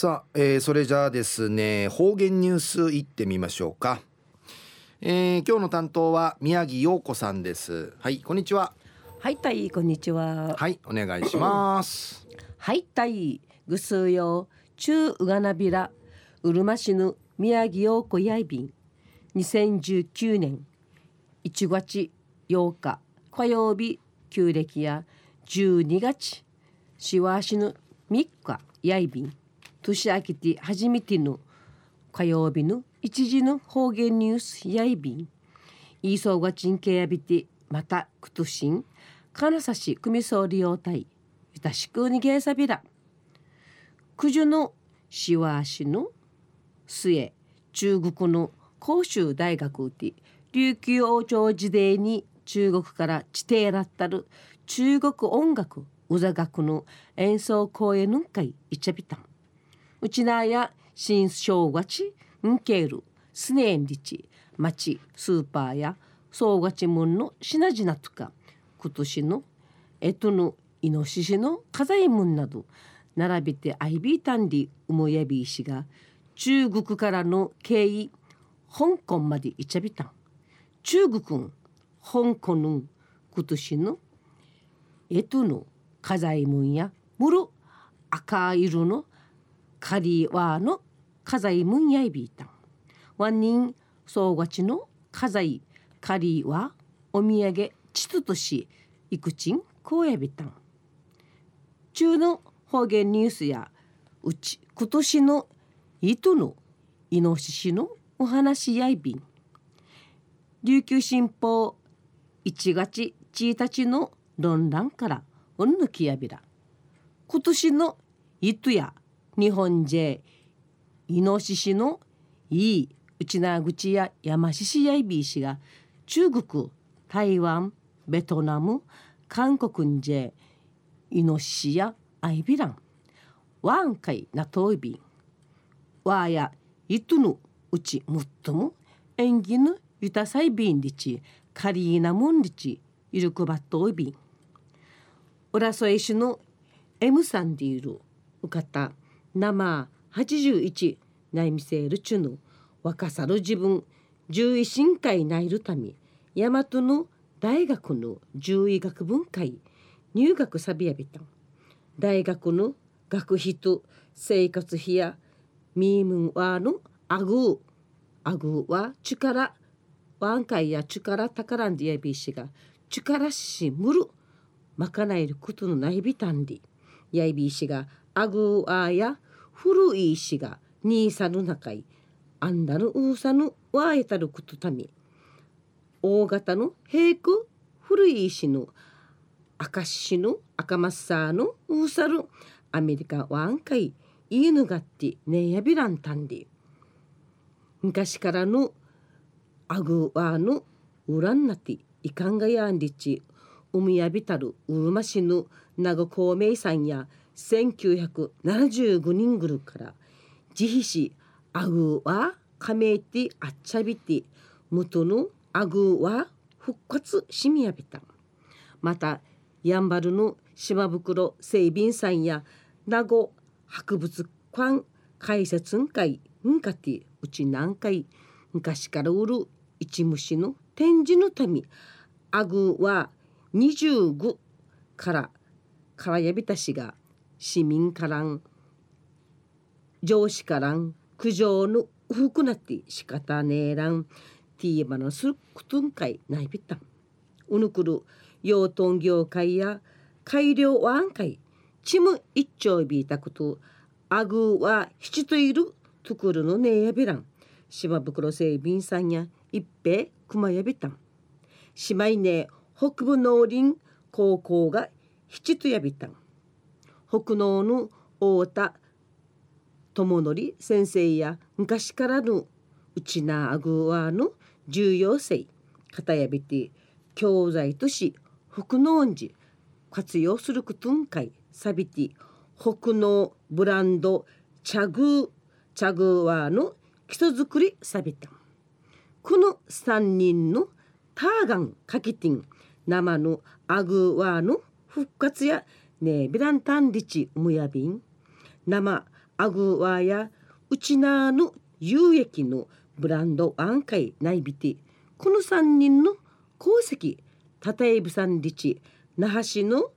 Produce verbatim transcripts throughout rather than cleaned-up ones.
さあ、えー、それじゃあですね、方言ニュースいってみましょうか。えー、今日の担当は宮城陽子さんです。はい、こんにちは。はい、たいこんにちは。はい、お願いします。はい、たいぐすうよう中うがなびらうるま市の宮城陽子やいびんにせんじゅうきゅうねんいちがつようか火曜日旧暦やじゅうにがつしわしのみっかやいびん年明けて初めての火曜日の一時の方言ニュースやいびんいいそうがちんけやびてまたくとしん金差し組総利用隊ゆたしくにげさびら九十のしわしの末中国の広州大学で琉球王朝時代に中国から地底らったる中国音楽うざ楽の演奏公演の会いちゃびたんうちなや新正月んけるすねんりち町スーパーや総勝ちもんのしなじなとか今年のえとのいのししのかざいもんなど並べてあいびいたんりうもやびいしが中国からの経緯香港までいちゃびたん中国香港の今年のえとのかざいもんやむる赤色のカリワのかざいもんやいびいたんワンニン総勝ちのかざいカリワお土産ちととしいくちんこうやびたん中の方言ニュースやうち今年の糸のイノシシのお話やいびん琉球新報いちがつついたちの論壇からおぬきやびら今年の糸や日本人イノシシのいいうちなぐちややまししやいびいしが中国台湾ベトナム韓国人イノシシやアイビランワンカイナトイビンワやイトのうちもっとも縁起のゆたさいびんりちカリーナモンりちいるくばっといびんおらそえしの M さんでいるうかた生はちじゅういちないみせるちゅの若さる自分獣医深海ないるため大和の大学の獣医学文会入学さびやびた大学の学費と生活費やミームンワのアグーアグーは力ワンカイや力宝んでやびしが力しむるまかないることのないびたんでやいびしがアグーアや古い石がにさぬなかいあんだのうさぬわえたることため大型の平空古い石の赤石の赤マッサーのうさるアメリカワンカイいいぬがってねやびらんたんで昔からのアグーワのウランナティイカンガヤンリチウミヤビタルウルマシの名護公明さんやせんきゅうひゃくななじゅうごねんぐるから自費しアグーワ加盟てあっちゃびて元のアグーワ復活しみやびたまたやんばるの島袋整備さんや名護博物館開設会んかてうち何回昔から売る一虫の展示のためアグはにじゅうごからからやびたしが市民からん上司からん苦情の多くなって仕方ねえらんティーバのすることんかいないびたうぬくる養豚業界や改良はんかいちむ一丁びいたことアグは七といるところのねやびらん島袋製瓶さんや一平熊やびたん姉妹ね北部農林高校が七とやびたん北農の太田智則先生や昔からのうちなあぐわの重要性片やびて教材とし北農んじ活用することんかいさびて北農ブランドチャグチャグワの基礎作りさびたこのさんにんのターガンかけてん生のアグワの復活やネビランタンリチムヤビン生アグワやウチナーの有益のブランドアンカイナイビティ、このさんにんの功績、たたえぶさんりち、那覇市の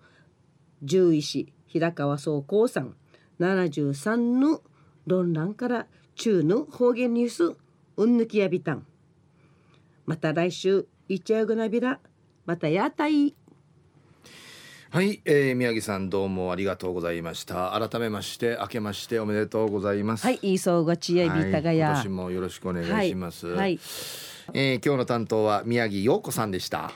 獣医師平川総工さん、ななじゅうさんの論覧から中の方言ニュース、うんぬきやびたん。また来週、いちゃぐなびら、またやたい。はい、えー、宮城さんどうもありがとうございました。改めまして明けましておめでとうございます。はい、いいそうごちえびたがや、今年もよろしくお願いします。はいはい、えー、今日の担当は宮城陽子さんでした。